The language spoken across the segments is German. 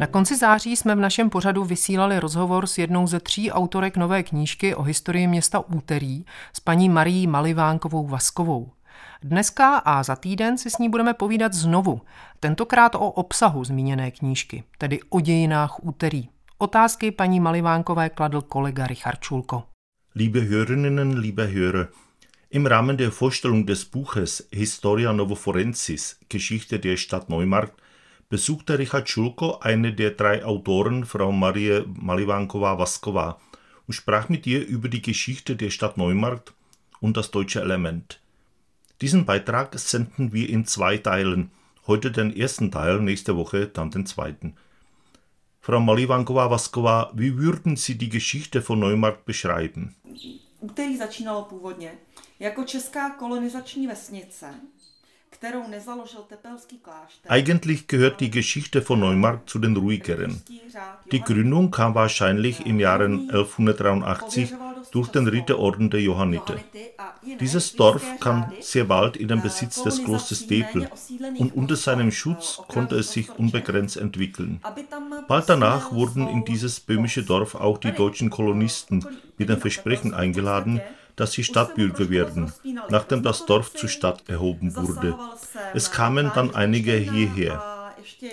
Na konci září jsme v našem pořadu vysílali rozhovor s jednou ze tří autorek nové knížky o historii města Úterý s paní Marií Malivánkovou-Waskovou. Dneska a za týden si s ní budeme povídat znovu, tentokrát o obsahu zmíněné knížky, tedy o dějinách Úterý. Otázky paní Malivánkové kladl kolega Richard Šulko. Liebe Hörerinnen, liebe Hörer, im Rahmen der Vorstellung des Buches Historia Novoforensis, Geschichte der Stadt Neumarkt, besuchte Richard Šulko eine der drei Autoren, Frau Marie Malivánková-Wasková, und sprach mit ihr über die Geschichte der Stadt Neumarkt und das deutsche Element. Diesen Beitrag senden wir in zwei Teilen, heute den ersten Teil, nächste Woche dann den zweiten. Frau Malivánková-Wasková, wie würden Sie die Geschichte von Neumarkt beschreiben? Úterý začínalo původně jako česká kolonizační vesnice, kterou nezaložil tepelský klášter. Eigentlich gehört die Geschichte von Neumarkt zu den ruhigeren. Die Gründung kam wahrscheinlich in Jahren 1183 durch den Ritterorden der Johannite. Dieses Dorf kam sehr bald in den Besitz des Klosters Tepl und unter seinem Schutz konnte es sich unbegrenzt entwickeln. Bald danach wurden in dieses böhmische Dorf auch die deutschen Kolonisten mit dem Versprechen eingeladen, dass sie Stadtbürger werden, nachdem das Dorf zur Stadt erhoben wurde. Es kamen dann einige hierher.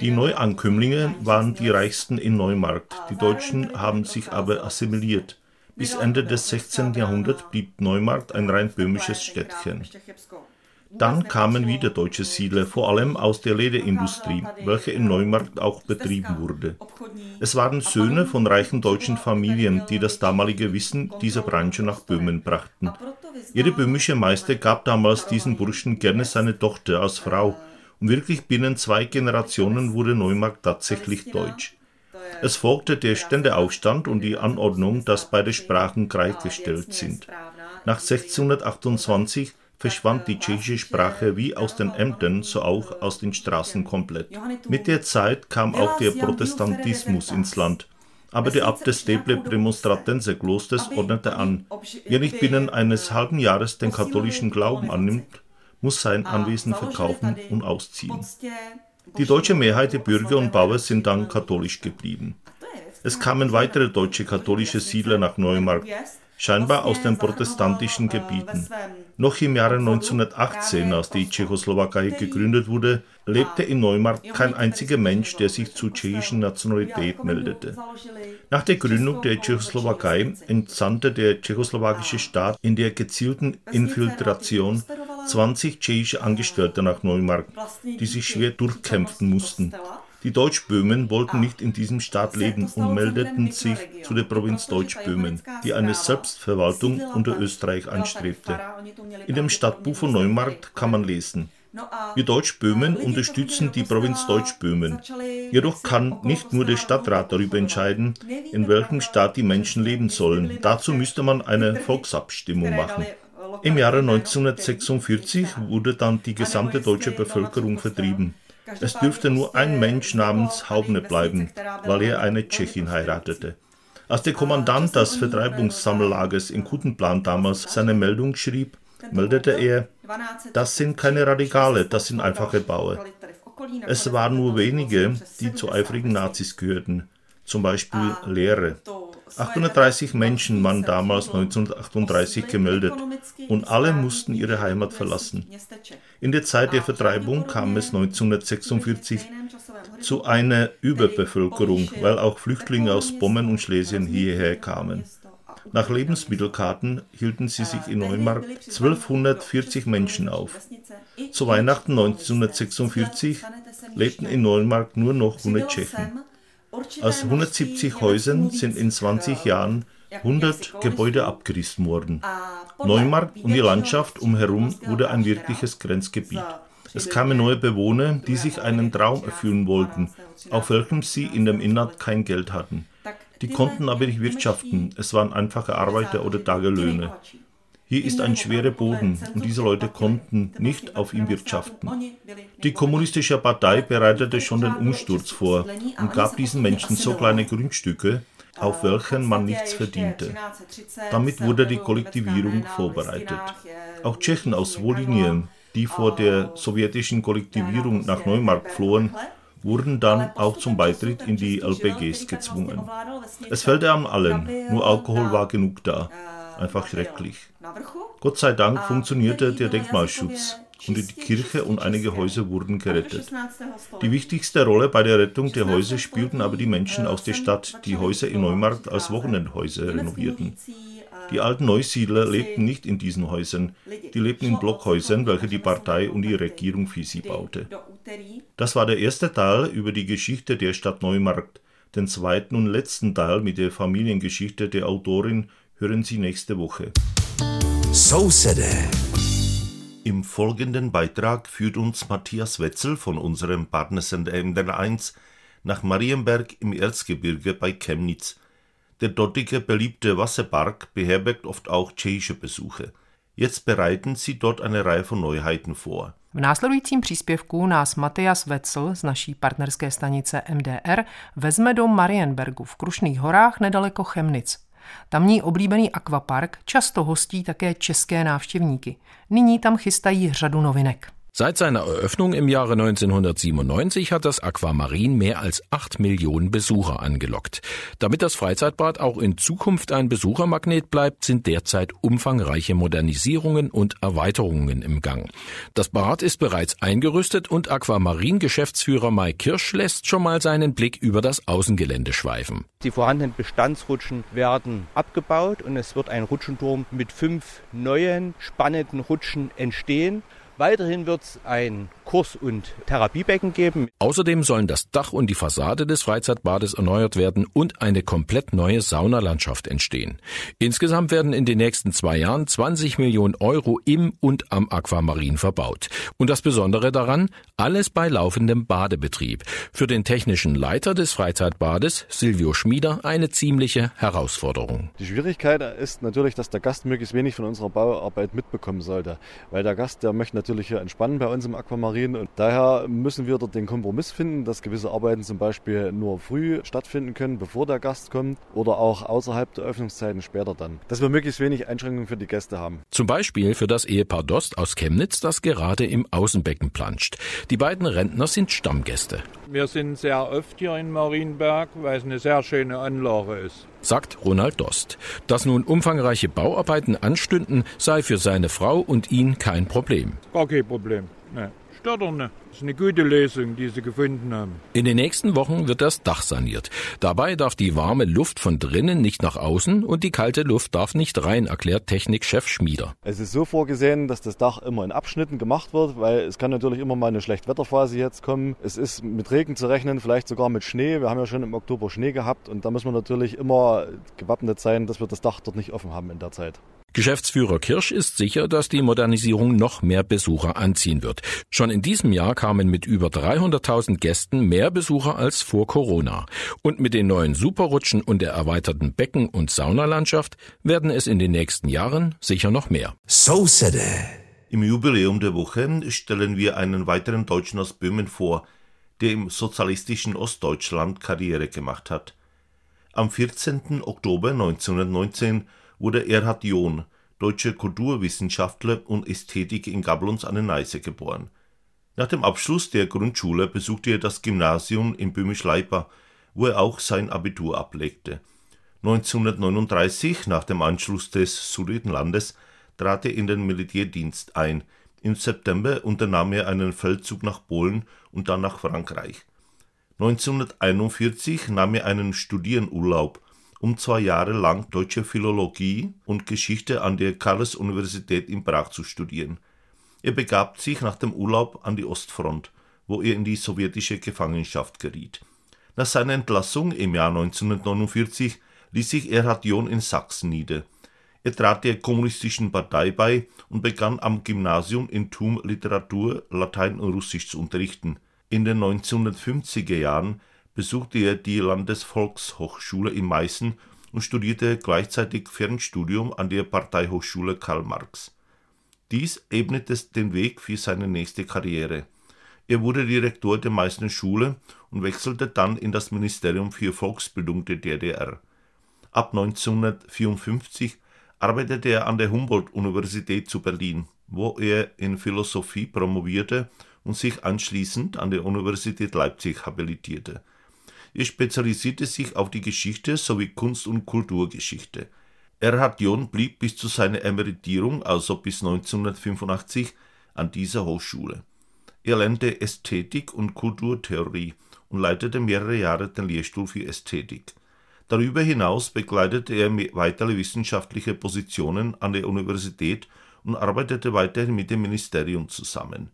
Die Neuankömmlinge waren die Reichsten in Neumarkt, die Deutschen haben sich aber assimiliert. Bis Ende des 16. Jahrhunderts blieb Neumarkt ein rein böhmisches Städtchen. Dann kamen wieder deutsche Siedler, vor allem aus der Lederindustrie, welche in Neumarkt auch betrieben wurde. Es waren Söhne von reichen deutschen Familien, die das damalige Wissen dieser Branche nach Böhmen brachten. Jeder böhmische Meister gab damals diesen Burschen gerne seine Tochter als Frau und wirklich binnen 2 Generationen wurde Neumarkt tatsächlich deutsch. Es folgte der Ständeaufstand und die Anordnung, dass beide Sprachen gleichgestellt sind. Nach 1628 verschwand die tschechische Sprache wie aus den Ämtern, so auch aus den Straßen komplett. Mit der Zeit kam auch der Protestantismus ins Land, aber der Abt des Teple Prämonstratenser Klosters ordnete an, wer nicht binnen eines halben Jahres den katholischen Glauben annimmt, muss sein Anwesen verkaufen und ausziehen. Die deutsche Mehrheit der Bürger und Bauern sind dann katholisch geblieben. Es kamen weitere deutsche katholische Siedler nach Neumarkt, scheinbar aus den protestantischen Gebieten. Noch im Jahre 1918, als die Tschechoslowakei gegründet wurde, lebte in Neumarkt kein einziger Mensch, der sich zur tschechischen Nationalität meldete. Nach der Gründung der Tschechoslowakei entsandte der tschechoslowakische Staat in der gezielten Infiltration 20 tschechische Angestellte nach Neumarkt, die sich schwer durchkämpfen mussten. Die Deutschböhmen wollten nicht in diesem Staat leben und meldeten sich zu der Provinz Deutschböhmen, die eine Selbstverwaltung unter Österreich anstrebte. In dem Stadtbuch von Neumarkt kann man lesen: Wir Deutschböhmen unterstützen die Provinz Deutschböhmen. Jedoch kann nicht nur der Stadtrat darüber entscheiden, in welchem Staat die Menschen leben sollen. Dazu müsste man eine Volksabstimmung machen. Im Jahre 1946 wurde dann die gesamte deutsche Bevölkerung vertrieben. Es dürfte nur ein Mensch namens Haubne bleiben, weil er eine Tschechin heiratete. Als der Kommandant des Vertreibungssammellages in Kuttenplan damals seine Meldung schrieb, meldete er: Das sind keine Radikale, das sind einfache Bauern. Es waren nur wenige, die zu eifrigen Nazis gehörten, zum Beispiel Lehrer. 830 Menschen waren damals 1938 gemeldet und alle mussten ihre Heimat verlassen. In der Zeit der Vertreibung kam es 1946 zu einer Überbevölkerung, weil auch Flüchtlinge aus Pommern und Schlesien hierher kamen. Nach Lebensmittelkarten hielten sie sich in Neumarkt 1240 Menschen auf. Zu Weihnachten 1946 lebten in Neumarkt nur noch 100 Tschechen. Aus 170 Häusern sind in 20 Jahren 100 Gebäude abgerissen wurden. Neumarkt und die Landschaft umherum wurde ein wirkliches Grenzgebiet. Es kamen neue Bewohner, die sich einen Traum erfüllen wollten, auf welchem sie in dem Inland kein Geld hatten. Die konnten aber nicht wirtschaften, es waren einfache Arbeiter oder Tagelöhne. Hier ist ein schwerer Boden und diese Leute konnten nicht auf ihm wirtschaften. Die kommunistische Partei bereitete schon den Umsturz vor und gab diesen Menschen so kleine Grundstücke, auf welchen man nichts verdiente. Damit wurde die Kollektivierung vorbereitet. Auch Tschechen aus Wolinien, die vor der sowjetischen Kollektivierung nach Neumarkt flohen, wurden dann auch zum Beitritt in die LPGs gezwungen. Es fehlte an allem, nur Alkohol war genug da. Einfach schrecklich. Gott sei Dank funktionierte der Denkmalschutz und die Kirche und einige Häuser wurden gerettet. Die wichtigste Rolle bei der Rettung der Häuser spielten aber die Menschen aus der Stadt, die Häuser in Neumarkt als Wochenendhäuser renovierten. Die alten Neusiedler lebten nicht in diesen Häusern, die lebten in Blockhäusern, welche die Partei und die Regierung für sie baute. Das war der erste Teil über die Geschichte der Stadt Neumarkt. Den zweiten und letzten Teil mit der Familiengeschichte der Autorin hören Sie nächste Woche. Sousedé. Im folgenden Beitrag führt uns Matthias Wetzel von unserem Partnersender MDR1 nach Marienberg im Erzgebirge bei Chemnitz. Der dortige beliebte Wasserpark beherbergt oft auch tschechische Besucher. Jetzt bereiten sie dort eine Reihe von Neuheiten vor. V následujícím příspěvku nás Matthias Wetzel z naší partnerské stanice MDR vezme do Marienbergu v Krušných horách nedaleko Chemnitz. Tamní oblíbený akvapark často hostí také české návštěvníky. Nyní tam chystají řadu novinek. Seit seiner Eröffnung im Jahre 1997 hat das Aquamarine mehr als 8 Millionen Besucher angelockt. Damit das Freizeitbad auch in Zukunft ein Besuchermagnet bleibt, sind derzeit umfangreiche Modernisierungen und Erweiterungen im Gang. Das Bad ist bereits eingerüstet und Aquamarine-Geschäftsführer Mai Kirsch lässt schon mal seinen Blick über das Außengelände schweifen. Die vorhandenen Bestandsrutschen werden abgebaut und es wird ein Rutschenturm mit 5 neuen, spannenden Rutschen entstehen. Weiterhin wird es ein Kurs- und Therapiebecken geben. Außerdem sollen das Dach und die Fassade des Freizeitbades erneuert werden und eine komplett neue Saunalandschaft entstehen. Insgesamt werden in den nächsten 2 Jahren 20 Millionen Euro im und am Aquamarine verbaut. Und das Besondere daran, alles bei laufendem Badebetrieb. Für den technischen Leiter des Freizeitbades, Silvio Schmieder, eine ziemliche Herausforderung. Die Schwierigkeit ist natürlich, dass der Gast möglichst wenig von unserer Bauarbeit mitbekommen sollte. Weil der Gast, der möchte natürlich hier entspannen bei uns im Aquamarine und daher müssen wir dort den Kompromiss finden, dass gewisse Arbeiten zum Beispiel nur früh stattfinden können, bevor der Gast kommt oder auch außerhalb der Öffnungszeiten später dann, dass wir möglichst wenig Einschränkungen für die Gäste haben. Zum Beispiel für das Ehepaar Dost aus Chemnitz, das gerade im Außenbecken planscht. Die beiden Rentner sind Stammgäste. Wir sind sehr oft hier in Marienberg, weil es eine sehr schöne Anlage ist, sagt Ronald Dost. Dass nun umfangreiche Bauarbeiten anstünden, sei für seine Frau und ihn kein Problem. Gar kein Problem, ne. Stört doch nicht. Das ist eine gute Lösung, die sie gefunden haben. In den nächsten Wochen wird das Dach saniert. Dabei darf die warme Luft von drinnen nicht nach außen und die kalte Luft darf nicht rein, erklärt Technikchef Schmieder. Es ist so vorgesehen, dass das Dach immer in Abschnitten gemacht wird, weil es kann natürlich immer mal eine Schlechtwetterphase jetzt kommen. Es ist mit Regen zu rechnen, vielleicht sogar mit Schnee. Wir haben ja schon im Oktober Schnee gehabt und da müssen wir natürlich immer gewappnet sein, dass wir das Dach dort nicht offen haben in der Zeit. Geschäftsführer Kirsch ist sicher, dass die Modernisierung noch mehr Besucher anziehen wird. Schon in diesem Jahr kamen mit über 300.000 Gästen mehr Besucher als vor Corona. Und mit den neuen Superrutschen und der erweiterten Becken- und Saunalandschaft werden es in den nächsten Jahren sicher noch mehr. Sousedé. Im Jubiläum der Woche stellen wir einen weiteren Deutschen aus Böhmen vor, der im sozialistischen Ostdeutschland Karriere gemacht hat. Am 14. Oktober 1919 wurde Erhard John, deutscher Kulturwissenschaftler und Ästhetik in Gablonz an der Neiße geboren. Nach dem Abschluss der Grundschule besuchte er das Gymnasium in Böhmisch-Leipa, wo er auch sein Abitur ablegte. 1939, nach dem Anschluss des Sudetenlandes, trat er in den Militärdienst ein. Im September unternahm er einen Feldzug nach Polen und dann nach Frankreich. 1941 nahm er einen Studienurlaub, um 2 Jahre lang deutsche Philologie und Geschichte an der Karls-Universität in Prag zu studieren. Er begab sich nach dem Urlaub an die Ostfront, wo er in die sowjetische Gefangenschaft geriet. Nach seiner Entlassung im Jahr 1949 ließ sich Erhard John in Sachsen nieder. Er trat der Kommunistischen Partei bei und begann am Gymnasium in Thum Literatur, Latein und Russisch zu unterrichten. In den 1950er Jahren besuchte er die Landesvolkshochschule in Meißen und studierte gleichzeitig Fernstudium an der Parteihochschule Karl Marx. Dies ebnete den Weg für seine nächste Karriere. Er wurde Direktor der Meißner Schule und wechselte dann in das Ministerium für Volksbildung der DDR. Ab 1954 arbeitete er an der Humboldt-Universität zu Berlin, wo er in Philosophie promovierte und sich anschließend an der Universität Leipzig habilitierte. Er spezialisierte sich auf die Geschichte sowie Kunst- und Kulturgeschichte. Erhard John blieb bis zu seiner Emeritierung, also bis 1985, an dieser Hochschule. Er lernte Ästhetik und Kulturtheorie und leitete mehrere Jahre den Lehrstuhl für Ästhetik. Darüber hinaus bekleidete er weitere wissenschaftliche Positionen an der Universität und arbeitete weiterhin mit dem Ministerium zusammen.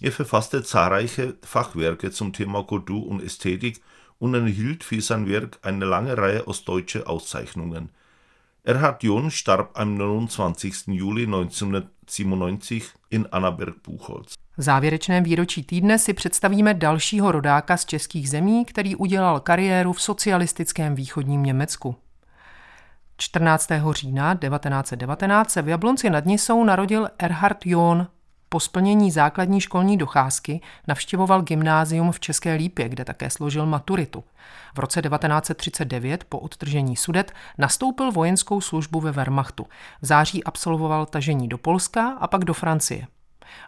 Er verfasste zahlreiche Fachwerke zum Thema Kultur und Ästhetik und erhielt für sein Werk eine lange Reihe ostdeutscher Auszeichnungen. Erhard John starb am 29. juli 1997 in Annaberg-Buchholz. V závěrečném výročí týdne si představíme dalšího rodáka z českých zemí, který udělal kariéru v socialistickém východním Německu. 14. října 1919 se v Jablonci nad Nisou narodil Erhard John. Po splnění základní školní docházky navštěvoval gymnázium v České Lípě, kde také složil maturitu. V roce 1939 po odtržení Sudet nastoupil vojenskou službu ve Wehrmachtu. V září absolvoval tažení do Polska a pak do Francie.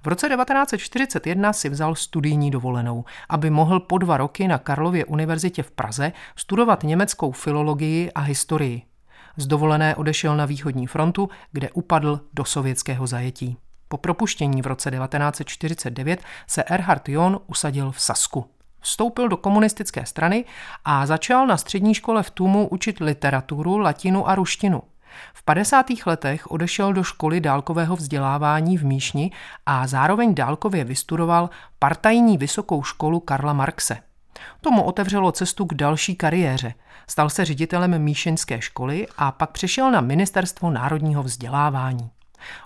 V roce 1941 si vzal studijní dovolenou, aby mohl po 2 roky na Karlově univerzitě v Praze studovat německou filologii a historii. Z dovolené odešel na východní frontu, kde upadl do sovětského zajetí. Po propuštění v roce 1949 se Erhard John usadil v Sasku. Vstoupil do komunistické strany a začal na střední škole v Thumu učit literaturu, latinu a ruštinu. V 50. letech odešel do školy dálkového vzdělávání v Míšni a zároveň dálkově vystudoval partajní vysokou školu Karla Marxe. Tomu otevřelo cestu k další kariéře. Stal se ředitelem míšeňské školy a pak přešel na Ministerstvo národního vzdělávání.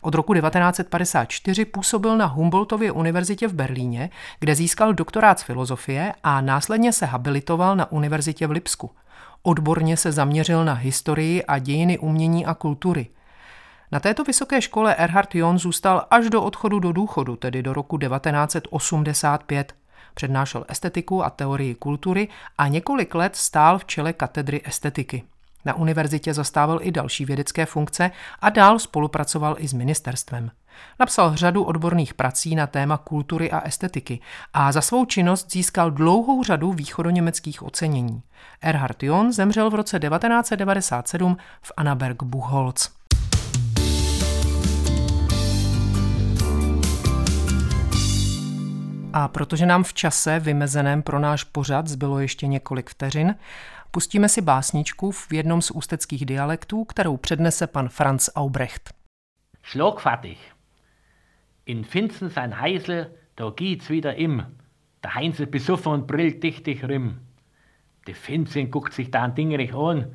Od roku 1954 působil na Humboldtově univerzitě v Berlíně, kde získal doktorát z filozofie a následně se habilitoval na univerzitě v Lipsku. Odborně se zaměřil na historii a dějiny umění a kultury. Na této vysoké škole Erhard John zůstal až do odchodu do důchodu, tedy do roku 1985. Přednášel estetiku a teorii kultury a několik let stál v čele katedry estetiky. Na univerzitě zastával i další vědecké funkce a dál spolupracoval i s ministerstvem. Napsal řadu odborných prací na téma kultury a estetiky a za svou činnost získal dlouhou řadu východoněmeckých ocenění. Erhard John zemřel v roce 1997 v Annaberg-Buchholz. A protože nám v čase vymezeném pro náš pořad zbylo ještě několik vteřin, pustíme si básničku v jednom z ústeckých dialektů, kterou přednese pan Franz Aubrecht. Schlagfertig. In Finzen sein Heisel, da geht's wieder im. Der Heinzel besoffen und brillt dichtig rim. Der Finzen guckt sich da ein Dingerich an,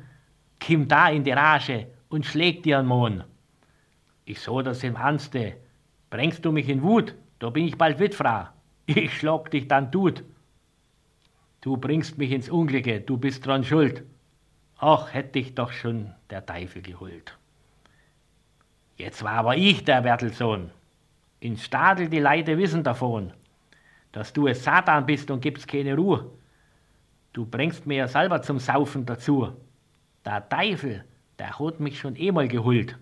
kommt da in die Rage und schlägt dir einen Mohn. Ich sah das im Hanste, bringst du mich in Wut, da bin ich bald Witfra. Ich schlag dich dann tut. Du bringst mich ins Unglücke, du bist dran schuld. Ach, hätte ich doch schon der Teufel geholt. Jetzt war aber ich der Wertelsohn. In Stadel die Leute wissen davon, dass du es Satan bist und gibst keine Ruhe. Du bringst mir ja selber zum Saufen dazu. Der Teufel, der hat mich schon mal geholt,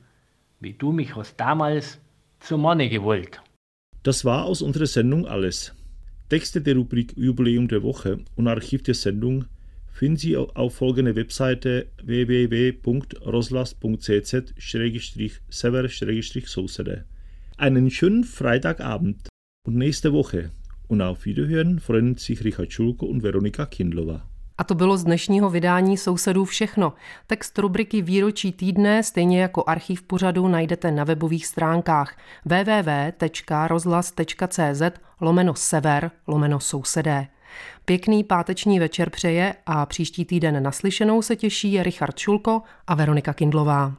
wie du mich hast damals zum Manne gewollt. Das war aus unserer Sendung alles. Texte der Rubrik Jubiläum der Woche und Archiv der Sendung finden Sie auf folgender Webseite www.roslas.cz/sever/sousedé. Einen schönen Freitagabend und nächste Woche. Und auf Wiederhören freuen sich Richard Šulko und Veronika Kindlova. A to bylo z dnešního vydání Sousedů všechno. Text rubriky Výročí týdne, stejně jako archiv pořadu, najdete na webových stránkách www.rozhlas.cz/sever/sousedé. Pěkný páteční večer přeje a příští týden naslyšenou se těší Richard Šulko a Veronika Kindlová.